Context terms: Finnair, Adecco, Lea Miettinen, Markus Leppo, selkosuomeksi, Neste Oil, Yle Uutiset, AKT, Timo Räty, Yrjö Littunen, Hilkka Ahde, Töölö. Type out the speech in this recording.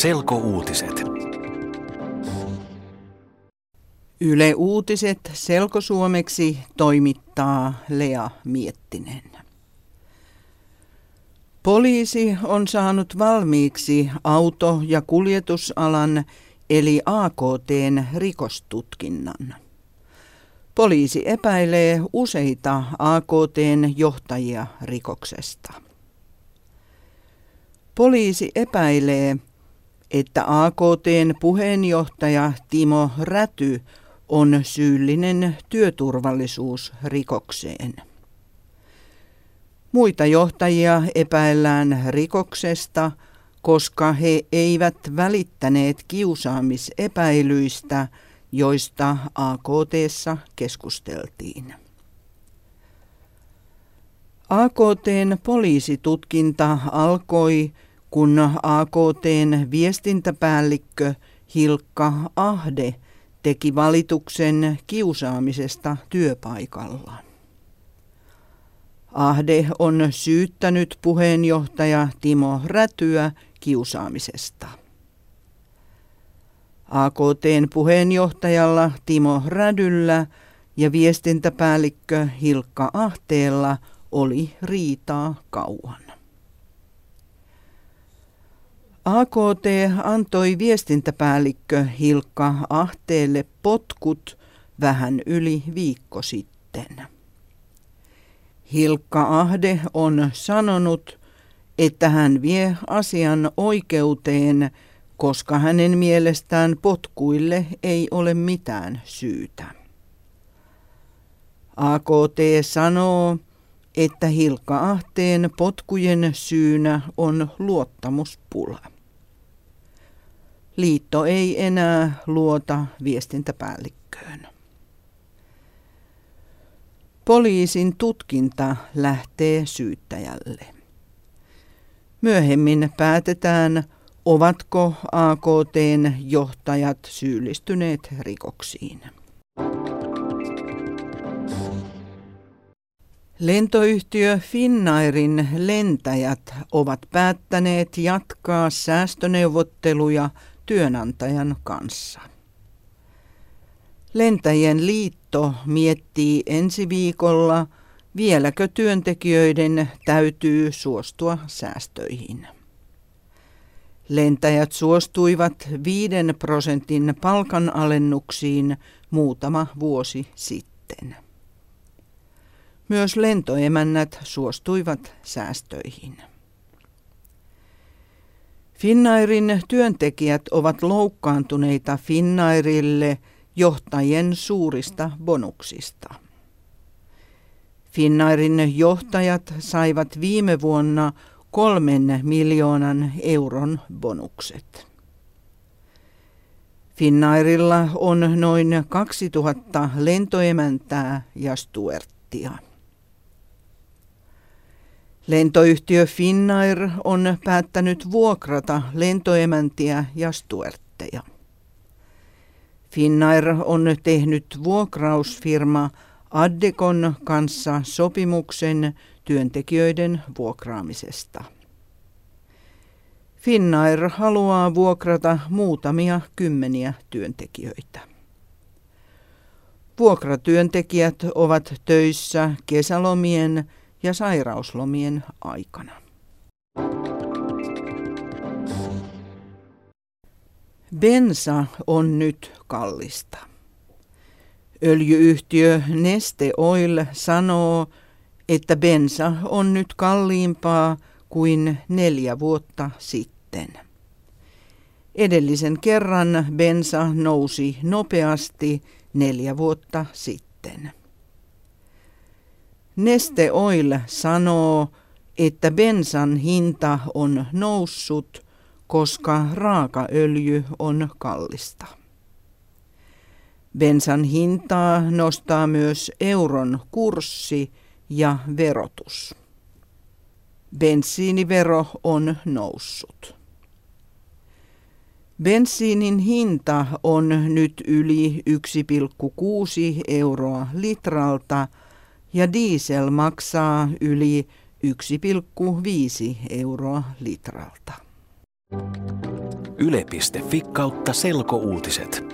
Selkouutiset. Yle Uutiset selkosuomeksi toimittaa Lea Miettinen. Poliisi on saanut valmiiksi auto- ja kuljetusalan eli AKT:n rikostutkinnan. Poliisi epäilee useita AKT:n johtajia rikoksesta. Poliisi epäilee, että AKT:n puheenjohtaja Timo Räty on syyllinen työturvallisuusrikokseen. Muita johtajia epäillään rikoksesta, koska he eivät välittäneet kiusaamisepäilyistä, joista AKT:ssa keskusteltiin. AKT:n poliisitutkinta alkoi, kun AKT:n viestintäpäällikkö Hilkka Ahde teki valituksen kiusaamisesta työpaikalla. Ahde on syyttänyt puheenjohtaja Timo Rätyä kiusaamisesta. AKT:n puheenjohtajalla Timo Rädyllä ja viestintäpäällikkö Hilkka Ahteella oli riitaa kauan. AKT antoi viestintäpäällikkö Hilkka Ahteelle potkut vähän yli viikko sitten. Hilkka Ahde on sanonut, että hän vie asian oikeuteen, koska hänen mielestään potkuille ei ole mitään syytä. AKT sanoo, että Hilkka Ahteen potkujen syynä on luottamuspula. Liitto ei enää luota viestintäpäällikköön. Poliisin tutkinta lähtee syyttäjälle. Myöhemmin päätetään, ovatko AKT:n johtajat syyllistyneet rikoksiin. Lentoyhtiö Finnairin lentäjät ovat päättäneet jatkaa säästöneuvotteluja työnantajan kanssa. Lentäjien liitto miettii ensi viikolla, vieläkö työntekijöiden täytyy suostua säästöihin. Lentäjät suostuivat 5% palkanalennuksiin muutama vuosi sitten. Myös lentoemännät suostuivat säästöihin. Finnairin työntekijät ovat loukkaantuneita Finnairille johtajien suurista bonuksista. Finnairin johtajat saivat viime vuonna 3 miljoonan euron bonukset. Finnairilla on noin 2000 lentoemäntää ja stuerttia. Lentoyhtiö Finnair on päättänyt vuokrata lentoemäntiä ja stuertteja. Finnair on tehnyt vuokrausfirma Adeccin kanssa sopimuksen työntekijöiden vuokraamisesta. Finnair haluaa vuokrata muutamia kymmeniä työntekijöitä. Vuokratyöntekijät ovat töissä kesälomien ja sairauslomien aikana. Bensa on nyt kallista. Öljy-yhtiö Neste Oil sanoo, että bensa on nyt kalliimpaa kuin 4 vuotta sitten. Edellisen kerran bensa nousi nopeasti 4 vuotta sitten. Neste Oil sanoo, että bensan hinta on noussut, koska raakaöljy on kallista. Bensan hintaa nostaa myös euron kurssi ja verotus. Bensiinivero on noussut. Bensiinin hinta on nyt yli 1,6 euroa litralta ja diesel maksaa yli 1,5 euroa litralta. yle.fi/selkouutiset.